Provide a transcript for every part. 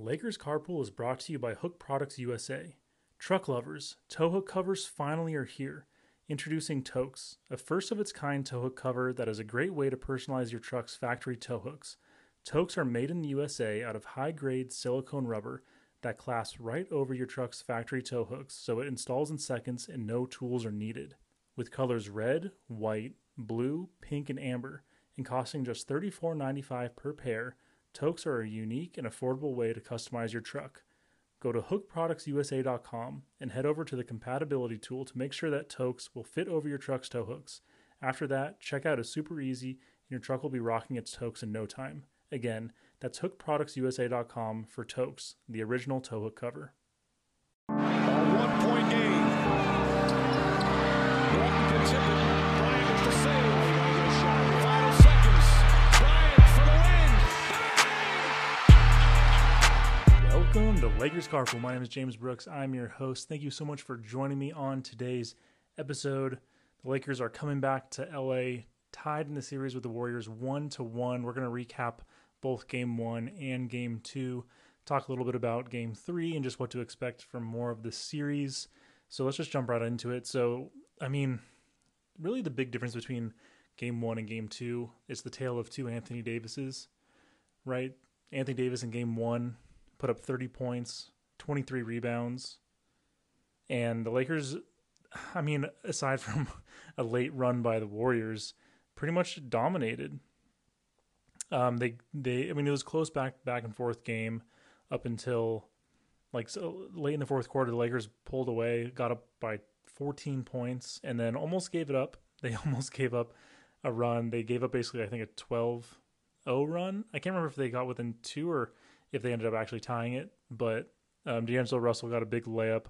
Lakers Carpool is brought to you by Hook Products USA. Truck lovers, tow hook covers finally are here. Introducing Towkz, a first-of-its-kind tow hook cover that is a great way to personalize your truck's factory tow hooks. Towkz are made in the USA out of high-grade silicone rubber that clasps right over your truck's factory tow hooks, so it installs in seconds and no tools are needed. With colors red, white, blue, pink, and amber, and costing just $34.95 per pair, Towkz are a unique and affordable way to customize your truck. Go to hookproductsusa.com and head over to the compatibility tool to make sure that Towkz will fit over your truck's tow hooks. After that, checkout is super easy and your truck will be rocking its Towkz in no time. Again, that's hookproductsusa.com for Towkz, the original tow hook cover. A 1-point game. Walton gets it. Brian with the save. Final seconds. Brian for the win. Welcome to Lakers Carpool. My name is James Brooks. I'm your host. Thank you so much for joining me on today's episode. The Lakers are coming back to LA, tied in the series with the Warriors 1-1. We're going to recap both Game 1 and Game 2, talk a little bit about Game 3 and just what to expect from more of the series. So let's just jump right into it. So, I mean, really the big difference between Game 1 and Game 2 is the tale of two Anthony Davises, right? Anthony Davis in Game 1 put up 30 points, 23 rebounds, and the Lakers, I mean, aside from a late run by the Warriors, pretty much dominated. I mean, it was close back and forth game up until like so late in the fourth quarter. The Lakers pulled away, got up by 14 points, and then almost gave it up. They almost gave up a run. They gave up basically, I think, a 12-0 run. I can't remember if they got within two or if they ended up actually tying it. But D'Angelo Russell got a big layup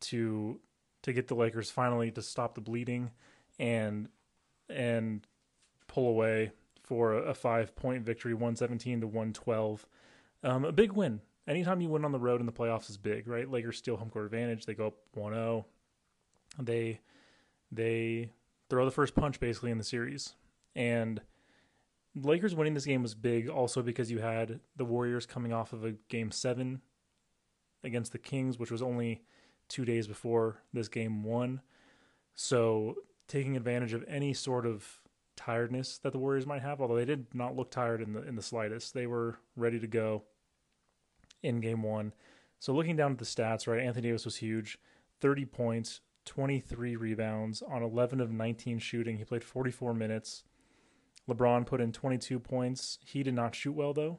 to get the Lakers finally to stop the bleeding and pull away for a 5-point victory, 117-112. A big win. Anytime you win on the road in the playoffs is big, right? Lakers steal home court advantage. They go up 1-0. They throw the first punch basically in the series. And Lakers winning this game was big also because you had the Warriors coming off of a Game 7 against the Kings, which was only 2 days before this Game 1. So taking advantage of any sort of tiredness that the Warriors might have, although they did not look tired in the slightest. They were ready to go in Game 1. So looking down at the stats, right, Anthony Davis was huge. 30 points, 23 rebounds on 11 of 19 shooting. He played 44 minutes. LeBron put in 22 points. He did not shoot well, though.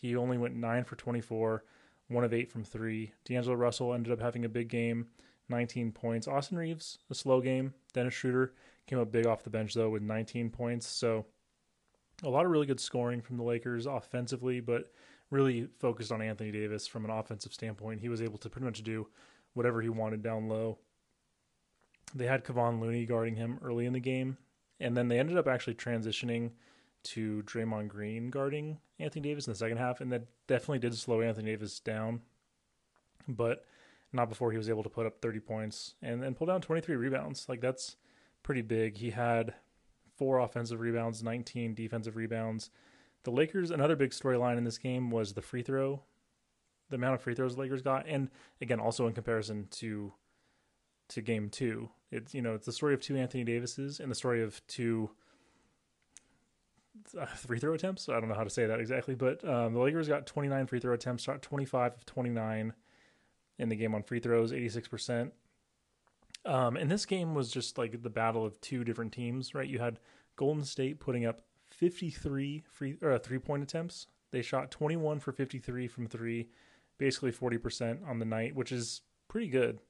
He only went 9 for 24, 1 of 8 from 3. D'Angelo Russell ended up having a big game, 19 points. Austin Reeves, a slow game. Dennis Schroeder came up big off the bench, though, with 19 points. So a lot of really good scoring from the Lakers offensively, but really focused on Anthony Davis from an offensive standpoint. He was able to pretty much do whatever he wanted down low. They had Kevon Looney guarding him early in the game, and then they ended up actually transitioning to Draymond Green guarding Anthony Davis in the second half, and that definitely did slow Anthony Davis down, but not before he was able to put up 30 points and pull down 23 rebounds. Like, that's pretty big. He had 4 offensive rebounds, 19 defensive rebounds. The Lakers, another big storyline in this game was the free throw, the amount of free throws the Lakers got. And again, also in comparison to Game 2, it's, you know, it's the story of two Anthony Davises and the story of two free throw attempts. I don't know how to say that exactly, but the Lakers got 29 free throw attempts, shot 25 of 29 in the game on free throws, 86%. And this game was just like the battle of two different teams, right? You had Golden State putting up 53 3-point attempts. They shot 21 for 53 from three, basically 40% on the night, which is pretty good.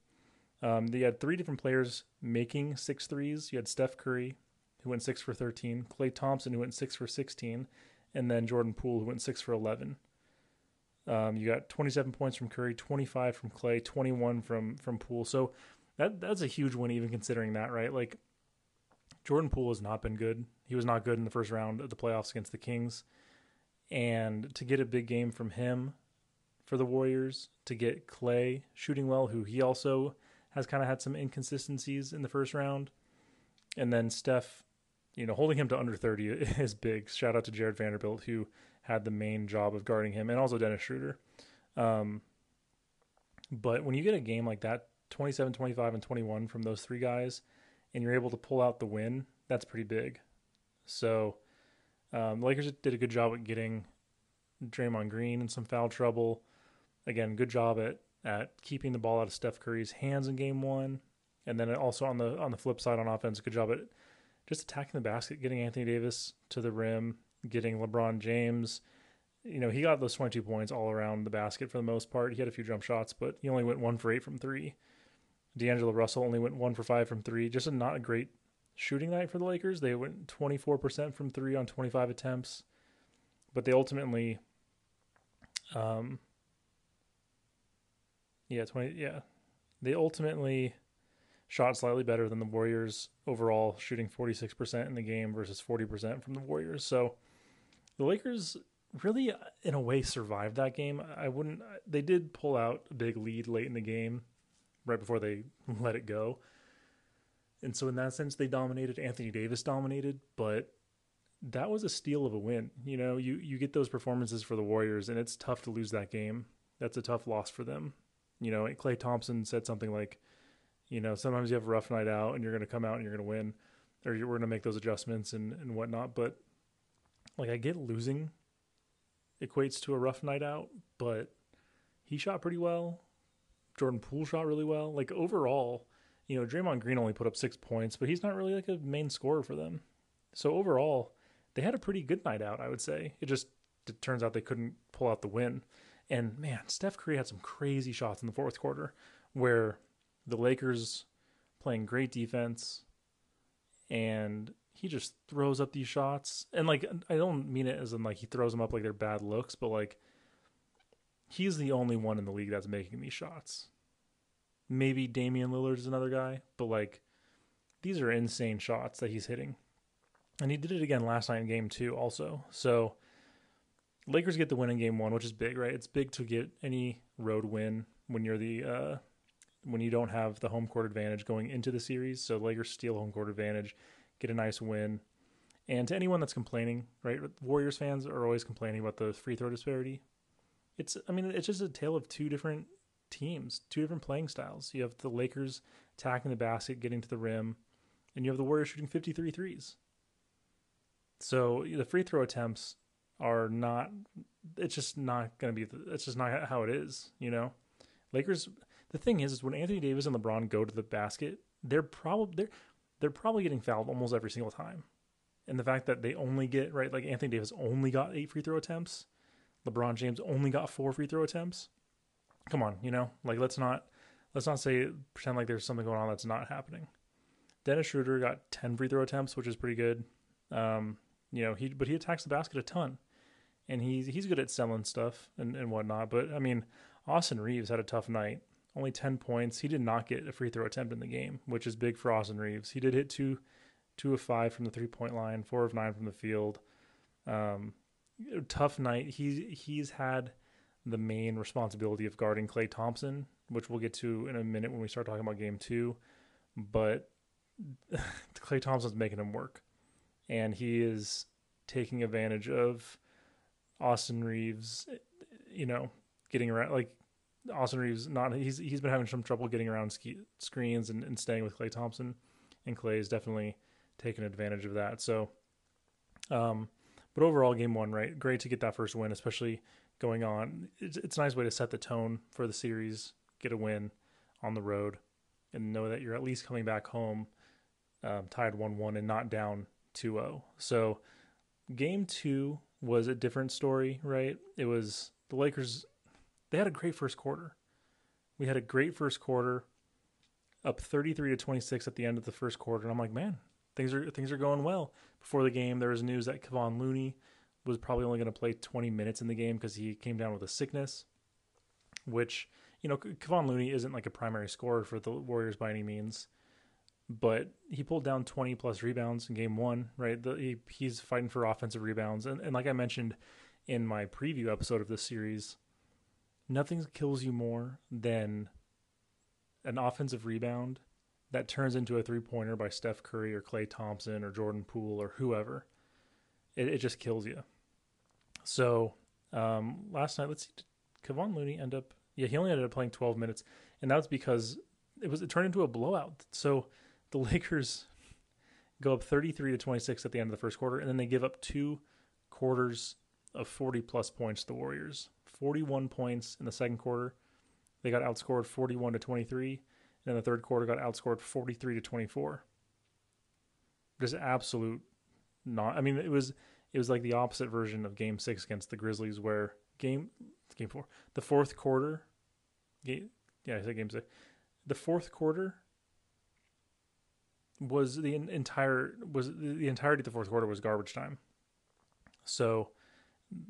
They had 3 different players making 6 threes. You had Steph Curry, who went 6 for 13, Klay Thompson, who went 6 for 16, and then Jordan Poole, who went 6 for 11. You got 27 points from Curry, 25 from Klay, 21 from Poole. So that's a huge win, even considering that, right? Like, Jordan Poole has not been good. He was not good in the first round of the playoffs against the Kings. And to get a big game from him for the Warriors, to get Klay shooting well, who he also has kind of had some inconsistencies in the first round. And then Steph, you know, holding him to under 30 is big. Shout out to Jared Vanderbilt, who had the main job of guarding him, and also Dennis Schroeder. But when you get a game like that, 27, 25, and 21 from those three guys, and you're able to pull out the win, that's pretty big. So the Lakers did a good job at getting Draymond Green in some foul trouble. Again, good job at keeping the ball out of Steph Curry's hands in game one. And then also on the flip side on offense, good job at just attacking the basket, getting Anthony Davis to the rim, getting LeBron James. You know, he got those 22 points all around the basket for the most part. He had a few jump shots, but he only went 1 for 8 from three. D'Angelo Russell only went 1 for 5 from three. Just not a great shooting night for the Lakers. They went 24% from three on 25 attempts, but they ultimately, they ultimately shot slightly better than the Warriors overall, shooting 46% in the game versus 40% from the Warriors. So the Lakers really, in a way, survived that game. They did pull out a big lead late in the game, right before they let it go. And so in that sense, they dominated. Anthony Davis dominated, but that was a steal of a win. You know, you get those performances for the Warriors, and it's tough to lose that game. That's a tough loss for them. You know, Klay Thompson said something like, you know, sometimes you have a rough night out, and you're going to come out and you're going to win, or we're going to make those adjustments and whatnot. But, like, I get losing equates to a rough night out, but he shot pretty well. Jordan Poole shot really well. Like, overall, you know, Draymond Green only put up 6 points, but he's not really like a main scorer for them. So overall, they had a pretty good night out, I would say. It turns out they couldn't pull out the win. And man, Steph Curry had some crazy shots in the fourth quarter where the Lakers playing great defense and he just throws up these shots. And like, I don't mean it as in like he throws them up like they're bad looks, but like he's the only one in the league that's making these shots. Maybe Damian Lillard is another guy, but like these are insane shots that he's hitting. And he did it again last night in game two also. So Lakers get the win in game one, which is big, right? It's big to get any road win when you're when you don't have the home court advantage going into the series. So Lakers steal home court advantage, get a nice win. And to anyone that's complaining, right? Warriors fans are always complaining about the free throw disparity. It's just a tale of two different teams, two different playing styles. You have the Lakers attacking the basket, getting to the rim, and you have the Warriors shooting 53 threes. So the free throw attempts are not, it's just not how it is, you know? Lakers, the thing is when Anthony Davis and LeBron go to the basket, they're probably getting fouled almost every single time. And the fact that they only get, right, like Anthony Davis only got 8 free throw attempts, LeBron James only got 4 free throw attempts. Come on, you know, like let's not pretend like there's something going on that's not happening. Dennis Schroeder got 10 free throw attempts, which is pretty good. You know, he attacks the basket a ton, and he's good at selling stuff and whatnot. But I mean, Austin Reeves had a tough night, only 10 points. He did not get a free throw attempt in the game, which is big for Austin Reeves. He did hit 2 of 5 from the 3-point line, 4 of 9 from the field. Tough night. He's had the main responsibility of guarding Klay Thompson, which we'll get to in a minute when we start talking about game two, but Klay Thompson's making him work, and he is taking advantage of Austin Reeves, you know, getting around, like Austin Reeves, he's been having some trouble getting around screens and staying with Klay Thompson, and Klay is definitely taking advantage of that. So, but overall, game one, right? Great to get that first win, especially going on. It's a nice way to set the tone for the series, get a win on the road, and know that you're at least coming back home tied 1-1 and not down 2-0. So game two was a different story, right? It was the Lakers. They had a great first quarter. We had a great first quarter, up 33-26 at the end of the first quarter. And I'm like, man, Things are going well. Before the game, there was news that Kevon Looney was probably only going to play 20 minutes in the game because he came down with a sickness, which, you know, Kevon Looney isn't like a primary scorer for the Warriors by any means, but he pulled down 20-plus rebounds in game one, right? He's fighting for offensive rebounds. And like I mentioned in my preview episode of this series, nothing kills you more than an offensive rebound that turns into a three-pointer by Steph Curry or Klay Thompson or Jordan Poole or whoever. It just kills you. So last night, let's see, Kevon Looney end up? Yeah, he only ended up playing 12 minutes, and that was because it turned into a blowout. So the Lakers go up 33-26 at the end of the first quarter, and then they give up two quarters of 40-plus points to the Warriors. 41 points in the second quarter. They got outscored 41-23, and then the third quarter got outscored 43-24. Just absolute not. I mean, it was like the opposite version of Game 6 against the Grizzlies, where Game 4. The fourth quarter. The fourth quarter was the entirety of the fourth quarter was garbage time. So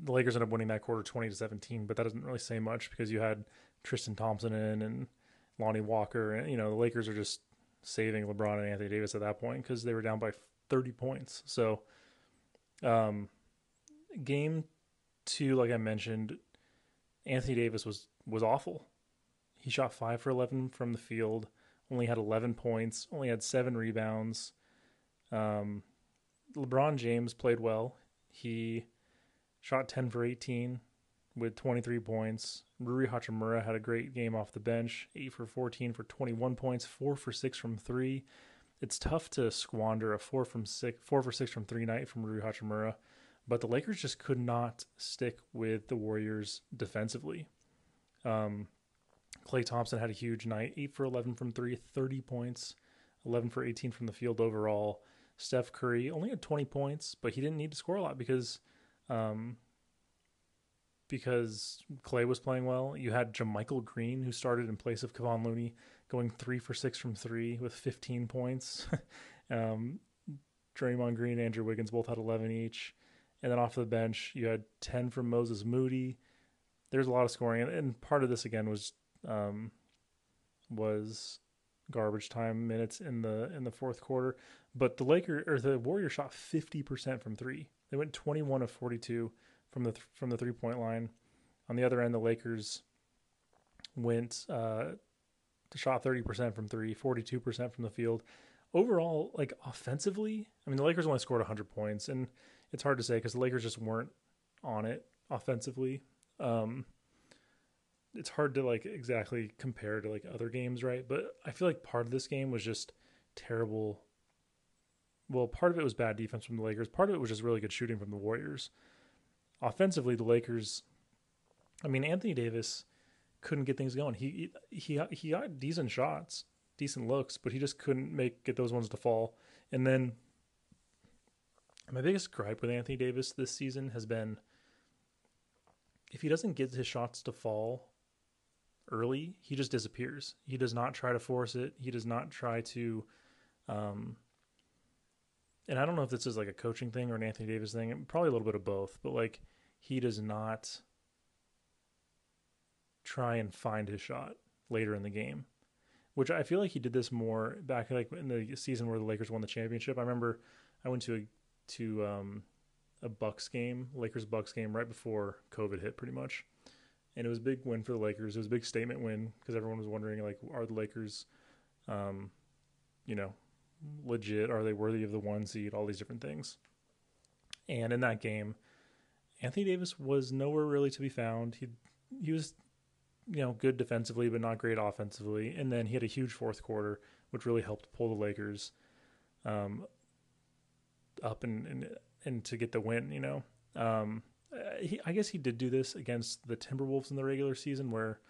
the Lakers ended up winning that quarter 20-17, but that doesn't really say much because you had Tristan Thompson in and Lonnie Walker, and the Lakers are just saving LeBron and Anthony Davis at that point because they were down by 30 points. So game two, like I mentioned, Anthony Davis was awful. He shot 5 for 11 from the field, only had 11 points, only had 7 rebounds. LeBron James played well. He shot 10 for 18 with 23 points. Rui Hachimura had a great game off the bench, 8 for 14 for 21 points, 4 for 6 from 3. It's tough to squander a 4 for 6 from 3 night from Rui Hachimura, but the Lakers just could not stick with the Warriors defensively. Klay Thompson had a huge night, 8 for 11 from 3, 30 points, 11 for 18 from the field overall. Steph Curry only had 20 points, but he didn't need to score a lot because Klay was playing well. You had JaMychal Green, who started in place of Kevon Looney, going 3 for 6 from 3 with 15 points. Draymond Green and Andrew Wiggins both had 11 each. And then off the bench, you had 10 from Moses Moody. There's a lot of scoring, and part of this, again, was garbage time minutes in the fourth quarter. But the Warriors shot 50% from 3. They went 21 of 42 from the 3-point line. On the other end, the Lakers went shot 30% from 3, 42% from the field. Overall, like offensively, I mean, the Lakers only scored 100 points, and it's hard to say because the Lakers just weren't on it offensively. It's hard to like exactly compare to like other games, right? But I feel like part of this game was just terrible. Well, part of it was bad defense from the Lakers. Part of it was just really good shooting from the Warriors. Offensively, the Lakers, I mean, Anthony Davis couldn't get things going. He got decent shots, decent looks, but he just couldn't get those ones to fall. And then my biggest gripe with Anthony Davis this season has been if he doesn't get his shots to fall early, he just disappears. He does not try to force it. He does not try to and I don't know if this is like a coaching thing or an Anthony Davis thing, probably a little bit of both, but like he does not try and find his shot later in the game, which I feel like he did this more back like in the season where the Lakers won the championship. I remember I went to a Bucks game, Lakers-Bucks game right before COVID hit pretty much. And it was a big win for the Lakers. It was a big statement win because everyone was wondering like, are the Lakers, legit, are they worthy of the 1 seed, all these different things. And in that game, Anthony Davis was nowhere really to be found. He was good defensively but not great offensively, and then he had a huge fourth quarter which really helped pull the Lakers up and to get the win. I guess he did do this against the Timberwolves in the regular season where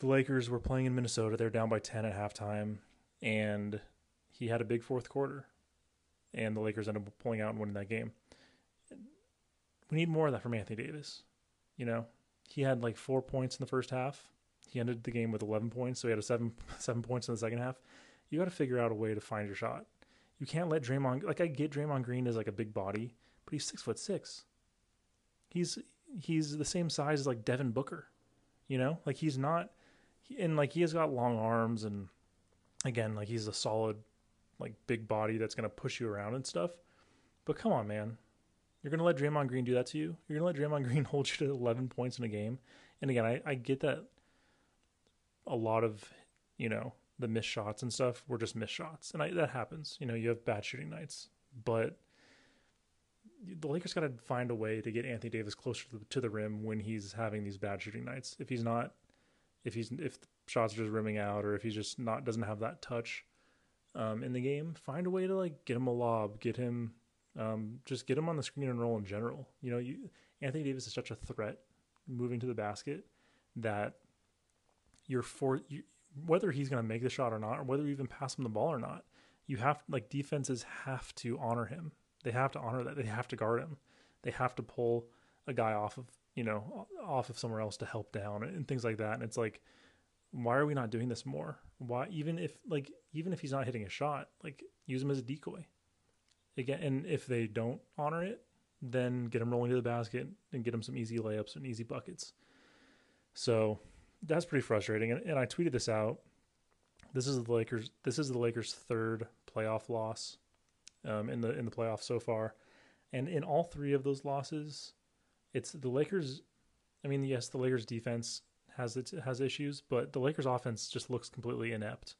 the Lakers were playing in Minnesota. They're down by 10 at halftime and he had a big fourth quarter, and the Lakers ended up pulling out and winning that game. We need more of that from Anthony Davis. He had like 4 points in the first half. He ended the game with 11 points, so he had a seven points in the second half. You got to figure out a way to find your shot. You can't let Draymond. Like I get Draymond Green is like a big body, but he's 6'6". He's the same size as like Devin Booker. Like he's not, and like he has got long arms, and again, like he's a solid, like big body that's gonna push you around and stuff. But come on, man, you're gonna let Draymond Green do that to you? You're gonna let Draymond Green hold you to 11 points in a game? And again, I get that a lot of the missed shots and stuff were just missed shots, and that happens. You have bad shooting nights, but the Lakers got to find a way to get Anthony Davis closer to the rim when he's having these bad shooting nights. If he's not, if shots are just rimming out, or if he's just not, doesn't have that touch in the game, find a way to like get him a lob, get him, just get him on the screen and roll in general. You know, Anthony Davis is such a threat moving to the basket that whether he's going to make the shot or not, or whether you even pass him the ball or not, you have, like, defenses have to honor him. They have to honor that. They have to guard him. They have to pull a guy off of somewhere else to help down and things like that. And it's like, why are we not doing this more? Why, even if he's not hitting a shot, like, use him as a decoy again. And if they don't honor it, then get him rolling to the basket and get him some easy layups and easy buckets. So that's pretty frustrating. And I tweeted this out. This is the Lakers' third playoff loss in the playoffs so far. And in all three of those losses, it's the Lakers. I mean, yes, the Lakers defense has issues, but the Lakers offense just looks completely inept.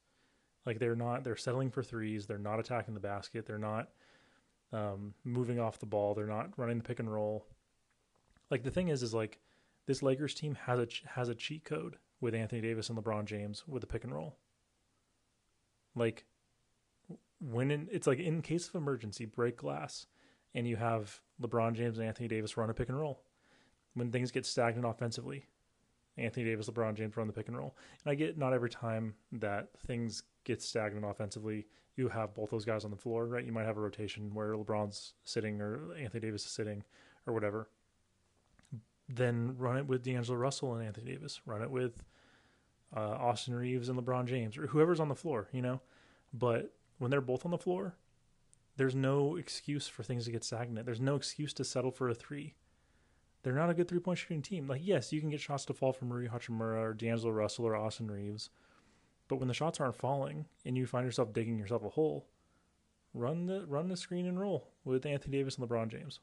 Like, they're settling for threes. They're not attacking the basket. They're not moving off the ball. They're not running the pick and roll. Like, the thing is like, this Lakers team has a cheat code with Anthony Davis and LeBron James with the pick and roll. Like, in case of emergency, break glass, and you have LeBron James and Anthony Davis run a pick and roll. When things get stagnant offensively, Anthony Davis, LeBron James run the pick and roll. And I get not every time that things get stagnant offensively, you have both those guys on the floor, right? You might have a rotation where LeBron's sitting or Anthony Davis is sitting or whatever. Then run it with D'Angelo Russell and Anthony Davis. Run it with Austin Reeves and LeBron James, or whoever's on the floor, you know. But when they're both on the floor, there's no excuse for things to get stagnant. There's no excuse to settle for a three. They're not a good three-point shooting team. Like, yes, you can get shots to fall from Rui Hachimura or D'Angelo Russell or Austin Reeves, but when the shots aren't falling and you find yourself digging yourself a hole, run the screen and roll with Anthony Davis and LeBron James.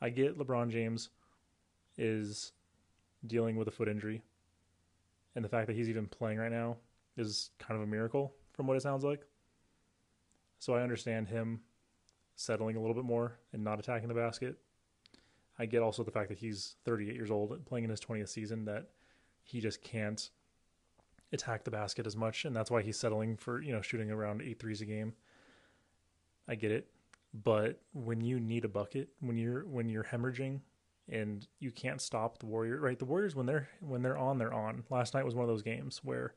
I get LeBron James is dealing with a foot injury, and the fact that he's even playing right now is kind of a miracle from what it sounds like. So I understand him settling a little bit more and not attacking the basket. I get also the fact that he's 38 years old and playing in his 20th season, that he just can't attack the basket as much, and that's why he's settling for, you know, shooting around 8 threes a game. I get it. But when you need a bucket, when you're hemorrhaging and you can't stop the Warriors, right? The Warriors, when they're on, they're on. Last night was one of those games where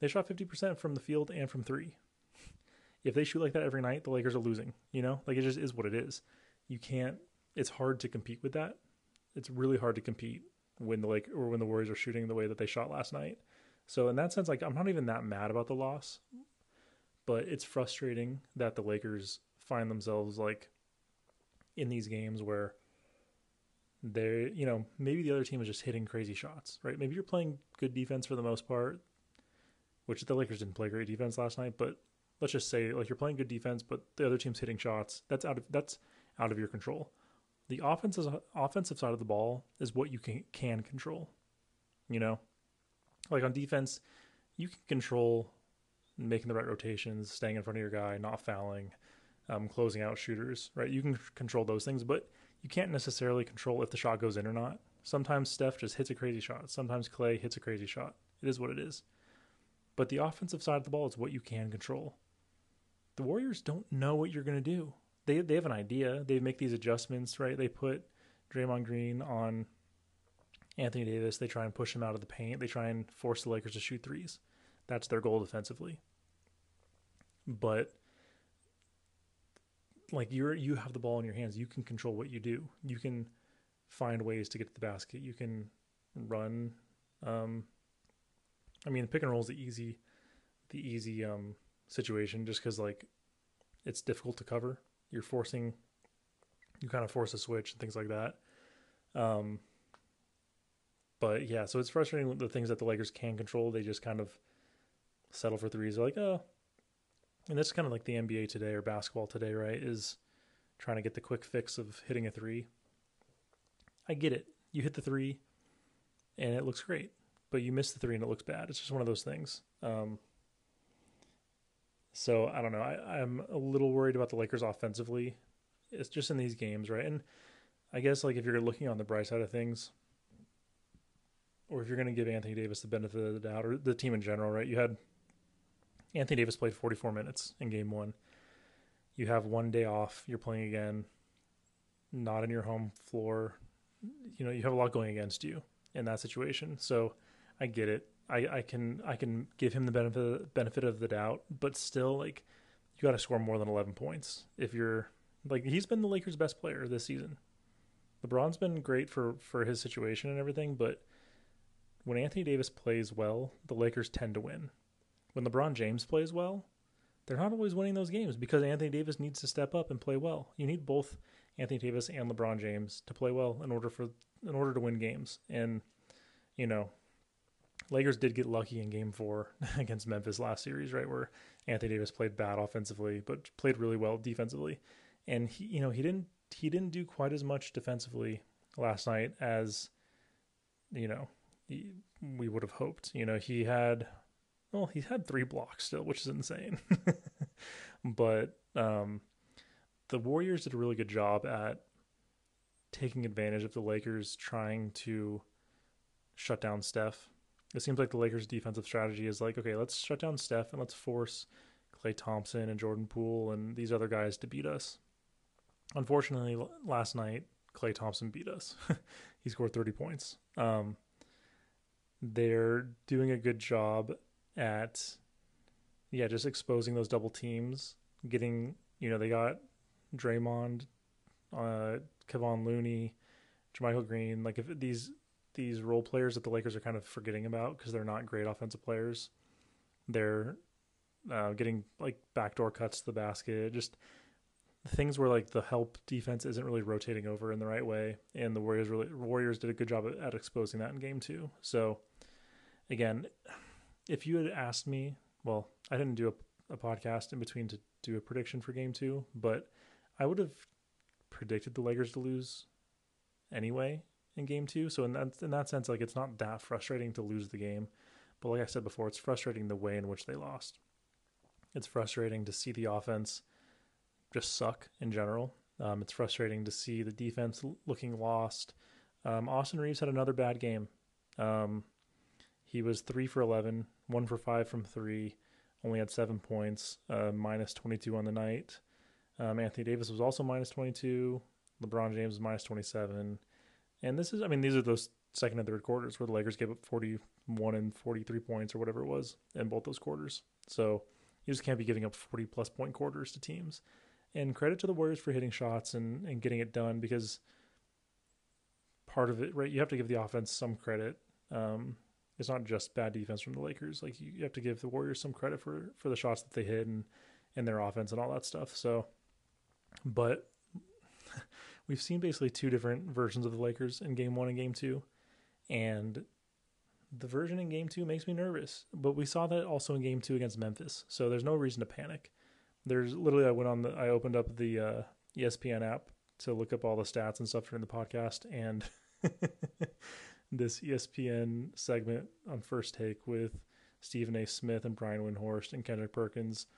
they shot 50% from the field and from three. If they shoot like that every night, the Lakers are losing, you know? Like, it just is what it is. You can't, it's hard to compete with that. It's really hard to compete when the Warriors are shooting the way that they shot last night. So in that sense, like, I'm not even that mad about the loss, but it's frustrating that the Lakers find themselves like in these games where they're, you know, maybe the other team is just hitting crazy shots, right? Maybe you're playing good defense for the most part, which the Lakers didn't play great defense last night, but let's just say, like, you're playing good defense, but the other team's hitting shots. That's out of your control. The offensive side of the ball is what you can control, you know? Like, on defense, you can control making the right rotations, staying in front of your guy, not fouling, closing out shooters, right? You can control those things, but you can't necessarily control if the shot goes in or not. Sometimes Steph just hits a crazy shot. Sometimes Klay hits a crazy shot. It is what it is. But the offensive side of the ball is what you can control. The Warriors don't know what you're going to do. They have an idea. They make these adjustments, right? They put Draymond Green on Anthony Davis. They try and push him out of the paint. They try and force the Lakers to shoot threes. That's their goal defensively. But like, you have the ball in your hands. You can control what you do. You can find ways to get to the basket. You can run. I mean, pick and roll is the easy situation, just because, like, it's difficult to cover. You kind of force a switch and things like that. But yeah, so it's frustrating the things that the Lakers can control. They just kind of settle for threes. They're like, oh, and that's kind of like the NBA today or basketball today, right? Is trying to get the quick fix of hitting a three. I get it. You hit the three and it looks great, but you miss the three and it looks bad. It's just one of those things. So I don't know. I'm a little worried about the Lakers offensively. it's just in these games, right? And I guess, like, if you're looking on the bright side of things, or if you're going to give Anthony Davis the benefit of the doubt, or the team in general, right? You had Anthony Davis played 44 minutes in game one. You have one day off. You're playing again, not in your home floor. You know, you have a lot going against you in that situation. So I get it. I can give him the benefit of the doubt, but still, like, you got to score more than 11 points. If you're, like, he's been the Lakers' best player this season. LeBron's been great for his situation and everything, but when Anthony Davis plays well, the Lakers tend to win. When LeBron James plays well, they're not always winning those games because Anthony Davis needs to step up and play well. You need both Anthony Davis and LeBron James to play well in order to win games. And, you know, Lakers did get lucky in game 4 against Memphis last series, right, where Anthony Davis played bad offensively but played really well defensively. And he, you know, he didn't do quite as much defensively last night as, you know, we would have hoped. You know, he had 3 blocks still, which is insane. But the Warriors did a really good job at taking advantage of the Lakers trying to shut down Steph. It seems like the Lakers' defensive strategy is like, okay, let's shut down Steph and let's force Klay Thompson and Jordan Poole and these other guys to beat us. Unfortunately, last night, Klay Thompson beat us. He scored 30 points. They're doing a good job at, just exposing those double teams, getting, you know, they got Draymond, Kevon Looney, JaMychal Green, like, if these role players that the Lakers are kind of forgetting about because they're not great offensive players. They're getting, like, backdoor cuts to the basket, just things where, like, the help defense isn't really rotating over in the right way. And the Warriors did a good job at exposing that in game 2. So again, if you had asked me, well, I didn't do a podcast in between to do a prediction for game 2, but I would have predicted the Lakers to lose anyway in game 2. So in that sense, like, it's not that frustrating to lose the game, but like I said before, it's frustrating the way in which they lost. It's frustrating to see the offense just suck in general. It's frustrating to see the defense looking lost. Austin Reeves had another bad game. He was 3 for 11, 1 for 5 from 3, only had 7 points, minus 22 on the night. Anthony Davis was also minus 22. LeBron James was minus 27. And this is, I mean, these are those second and third quarters where the Lakers gave up 41 and 43 points or whatever it was in both those quarters. So you just can't be giving up 40-plus point quarters to teams. And credit to the Warriors for hitting shots and getting it done, because part of it, right, you have to give the offense some credit. It's not just bad defense from the Lakers. Like, you have to give the Warriors some credit for the shots that they hit and their offense and all that stuff. So, but we've seen basically 2 different versions of the Lakers in game 1 and game 2. And the version in game 2 makes me nervous, but we saw that also in game 2 against Memphis. So there's no reason to panic. There's literally, I opened up the ESPN app to look up all the stats and stuff during the podcast. And this ESPN segment on First Take with Stephen A. Smith and Brian Windhorst and Kendrick Perkins.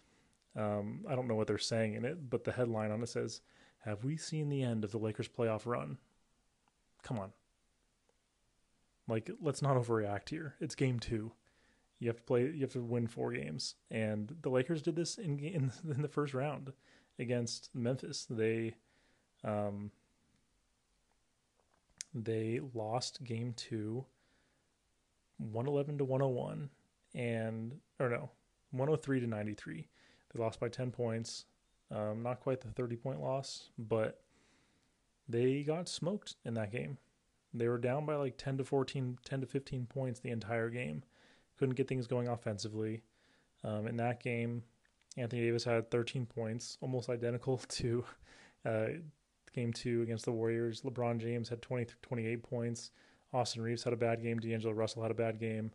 I don't know what they're saying in it, but the headline on it says, "Have we seen the end of the Lakers playoff run?" Come on. Like, let's not overreact here. It's game 2. You have to win 4 games. And the Lakers did this in the first round against Memphis. They lost game 2, 111-101, and 103-93. They lost by 10 points. Not quite the 30-point loss, but they got smoked in that game. They were down by like 10 to 15 points the entire game. Couldn't get things going offensively. In that game, Anthony Davis had 13 points, almost identical to game 2 against the Warriors. LeBron James had 28 points. Austin Reeves had a bad game. D'Angelo Russell had a bad game.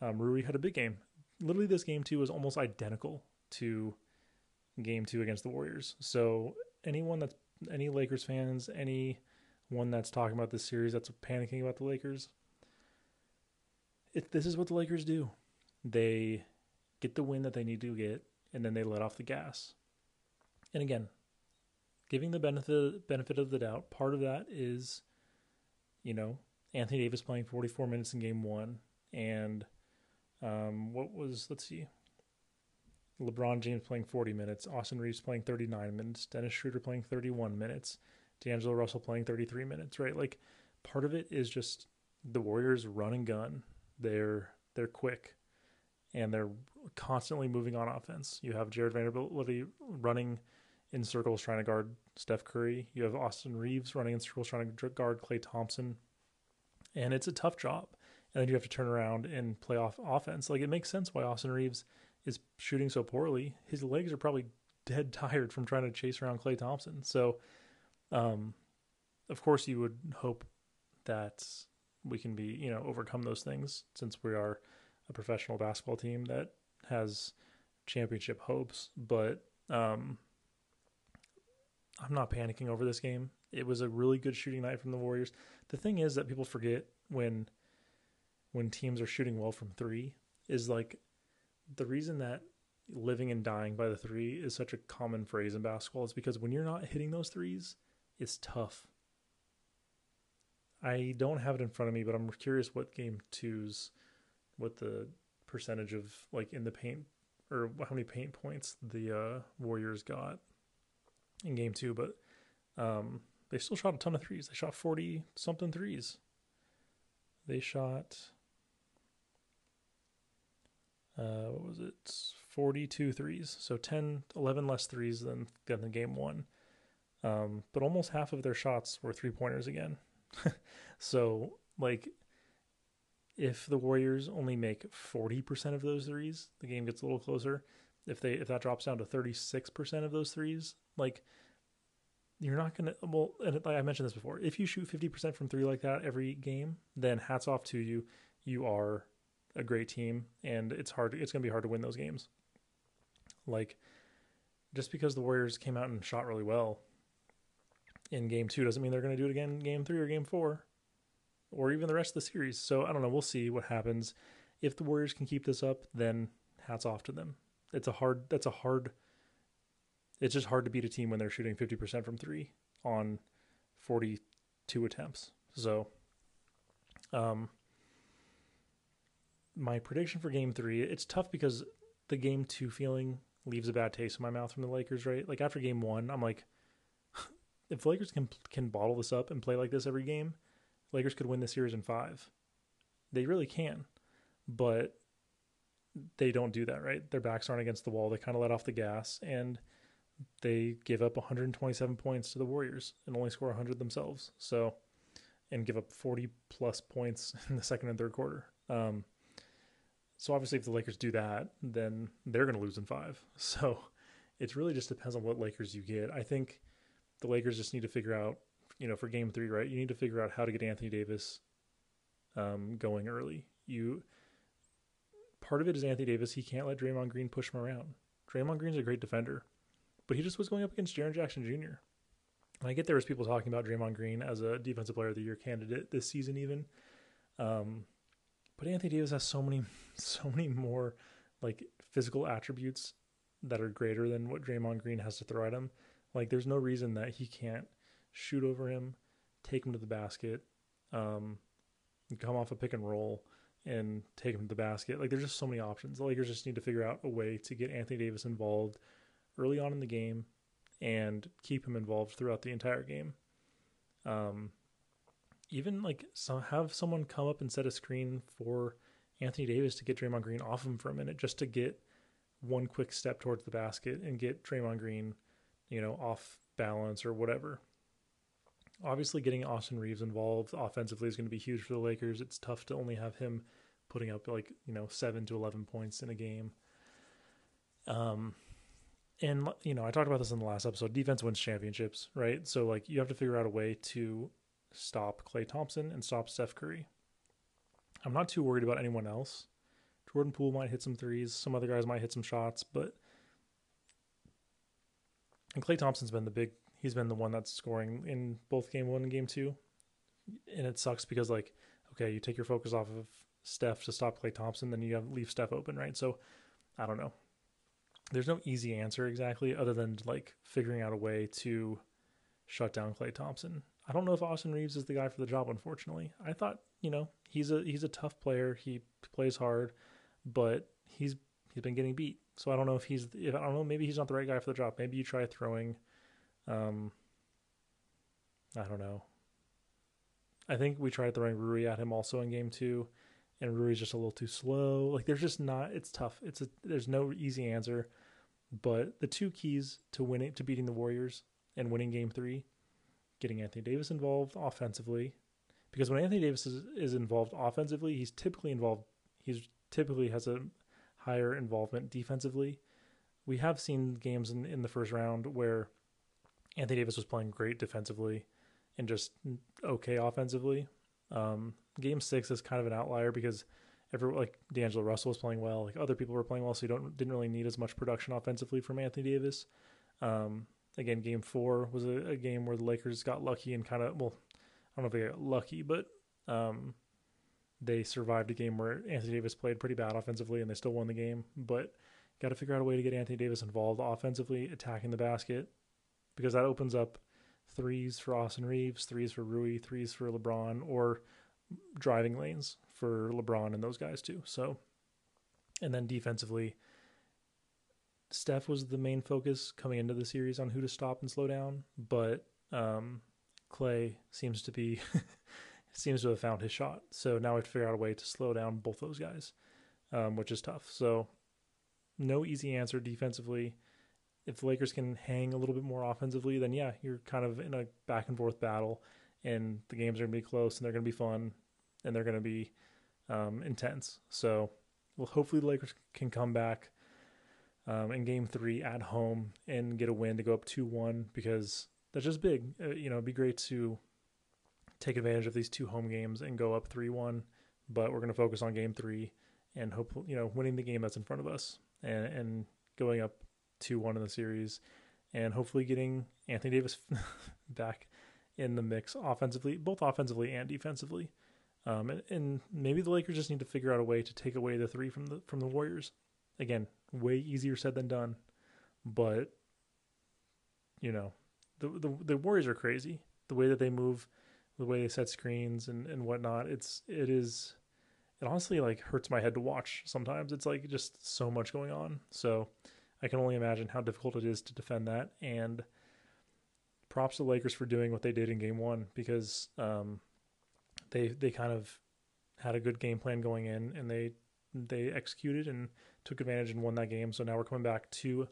Rui had a big game. Literally, this game 2 was almost identical to game 2 against the Warriors. So any Lakers fans, anyone that's talking about this series that's panicking about the Lakers, this is what the Lakers do. They get the win that they need to get, and then they let off the gas. And again, giving the benefit of the doubt. Part of that is, you know, Anthony Davis playing 44 minutes in game one, and LeBron James playing 40 minutes, Austin Reeves playing 39 minutes, Dennis Schroeder playing 31 minutes, D'Angelo Russell playing 33 minutes, right? Like, part of it is just the Warriors run and gun. They're quick, and they're constantly moving on offense. You have Jared Vanderbilt running in circles trying to guard Steph Curry. You have Austin Reeves running in circles trying to guard Klay Thompson. And it's a tough job. And then you have to turn around and play off offense. Like, it makes sense why Austin Reeves is shooting so poorly. His legs are probably dead tired from trying to chase around Klay Thompson. So, of course, you would hope that we can overcome those things, since we are a professional basketball team that has championship hopes. But I'm not panicking over this game. It was a really good shooting night from the Warriors. The thing is that people forget when teams are shooting well from three is, like, the reason that living and dying by the three is such a common phrase in basketball is because when you're not hitting those threes, it's tough. I don't have it in front of me, but I'm curious what game two's, what the percentage of, like, in the paint, or how many paint points the Warriors got in game two, but they still shot a ton of threes. They shot 40 something threes. They shot, 42 threes. So 11 less threes than the game one. But almost half of their shots were three pointers again. So, like, if the Warriors only make 40% of those threes, the game gets a little closer. If that drops down to 36% of those threes, like, you're not going to, well, and like I mentioned this before, if you shoot 50% from three like that every game, then hats off to you. You are a great team, and it's going to be hard to win those games. Like, just because the Warriors came out and shot really well in game two doesn't mean they're going to do it again in game three or game four, or even the rest of the series. So I don't know. We'll see what happens. If the Warriors can keep this up, then hats off to them. It's just hard to beat a team when they're shooting 50% from three on 42 attempts. So, my prediction for game three, it's tough because the game two feeling leaves a bad taste in my mouth from the Lakers, right? Like, after game one, I'm like, if the Lakers can bottle this up and play like this every game, Lakers could win this series in five. They really can, but they don't do that, right? Their backs aren't against the wall. They kind of let off the gas, and they give up 127 points to the Warriors and only score 100 themselves. So, and give up 40 plus points in the second and third quarter. So obviously if the Lakers do that, then they're going to lose in five. So it really just depends on what Lakers you get. I think the Lakers just need to figure out, for game three, right? You need to figure out how to get Anthony Davis going early. Part of it is Anthony Davis. He can't let Draymond Green push him around. Draymond Green's a great defender, but he just was going up against Jaron Jackson Jr. And I get there was people talking about Draymond Green as a Defensive Player of the Year candidate this season even. But Anthony Davis has so many more, like, physical attributes that are greater than what Draymond Green has to throw at him. Like, there's no reason that he can't shoot over him, take him to the basket, come off a pick and roll and take him to the basket. Like, there's just so many options. The Lakers just need to figure out a way to get Anthony Davis involved early on in the game and keep him involved throughout the entire game. Have someone come up and set a screen for Anthony Davis to get Draymond Green off him for a minute, just to get one quick step towards the basket and get Draymond Green, off balance or whatever. Obviously getting Austin Reeves involved offensively is going to be huge for the Lakers. It's tough to only have him putting up 7 to 11 points in a game. I talked about this in the last episode, defense wins championships, right? So, like, you have to figure out a way to stop Klay Thompson and stop Steph Curry. I'm not too worried about anyone else. Jordan Poole might hit some threes. Some other guys might hit some shots, and Klay Thompson's been he's been the one that's scoring in both game one and game two. And it sucks because, like, okay, you take your focus off of Steph to stop Klay Thompson, then you leave Steph open, right? So I don't know. There's no easy answer exactly, other than, like, figuring out a way to shut down Klay Thompson. I don't know if Austin Reeves is the guy for the job, unfortunately. I thought, you know, he's a tough player. He plays hard, but he's been getting beat. So I don't know if maybe he's not the right guy for the job. Maybe you try throwing, I don't know. I think we tried throwing Rui at him also in game 2, and Rui's just a little too slow. Like, there's just not, it's tough. There's no easy answer, but the two keys to winning, to beating the Warriors and winning game 3, getting Anthony Davis involved offensively, because when Anthony Davis is involved offensively, he typically has a higher involvement defensively. We have seen games in the first round where Anthony Davis was playing great defensively and just okay offensively. Game 6 is kind of an outlier because D'Angelo Russell was playing well, like other people were playing well, so you didn't really need as much production offensively from Anthony Davis. Again, game 4 was a game where the Lakers got lucky and I don't know if they got lucky, but they survived a game where Anthony Davis played pretty bad offensively and they still won the game. But got to figure out a way to get Anthony Davis involved offensively, attacking the basket, because that opens up threes for Austin Reeves, threes for Rui, threes for LeBron, or driving lanes for LeBron and those guys too. So, and then defensively, Steph was the main focus coming into the series on who to stop and slow down, but Klay seems to have found his shot. So now we have to figure out a way to slow down both those guys, which is tough. So no easy answer defensively. If the Lakers can hang a little bit more offensively, then yeah, you're kind of in a back and forth battle, and the games are going to be close, and they're going to be fun, and they're going to be intense. So well, hopefully the Lakers can come back in game 3 at home and get a win to go up 2-1, because that's just big. It'd be great to take advantage of these two home games and go up 3-1, but we're going to focus on game 3 and hopefully, winning the game that's in front of us and going up 2-1 in the series, and hopefully getting Anthony Davis back in the mix offensively, both offensively and defensively. And maybe the Lakers just need to figure out a way to take away the three from the Warriors. Again, way easier said than done, but the Warriors are crazy. The way that they move, the way they set screens and whatnot, it honestly like hurts my head to watch sometimes. It's like just so much going on. So I can only imagine how difficult it is to defend that, and props to the Lakers for doing what they did in game 1, because they kind of had a good game plan going in, and they executed and took advantage and won that game. So now we're coming back to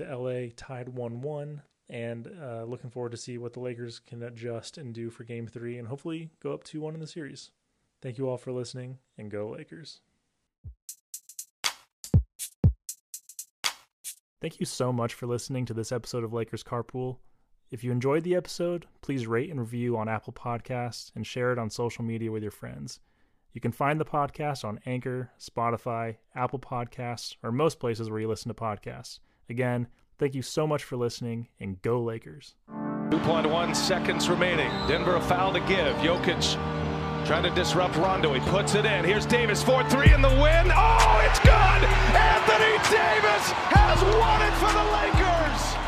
LA tied 1-1, and looking forward to see what the Lakers can adjust and do for game 3, and hopefully go up 2-1 in the series. Thank you all for listening, and go Lakers. Thank you so much for listening to this episode of Lakers Carpool. If you enjoyed the episode, please rate and review on Apple Podcasts and share it on social media with your friends. You can find the podcast on Anchor, Spotify, Apple Podcasts, or most places where you listen to podcasts. Again, thank you so much for listening, and go Lakers. 2.1 seconds remaining. Denver a foul to give. Jokic trying to disrupt Rondo. He puts it in. Here's Davis, 4-3 in the win. Oh, it's good! Anthony Davis has won it for the Lakers!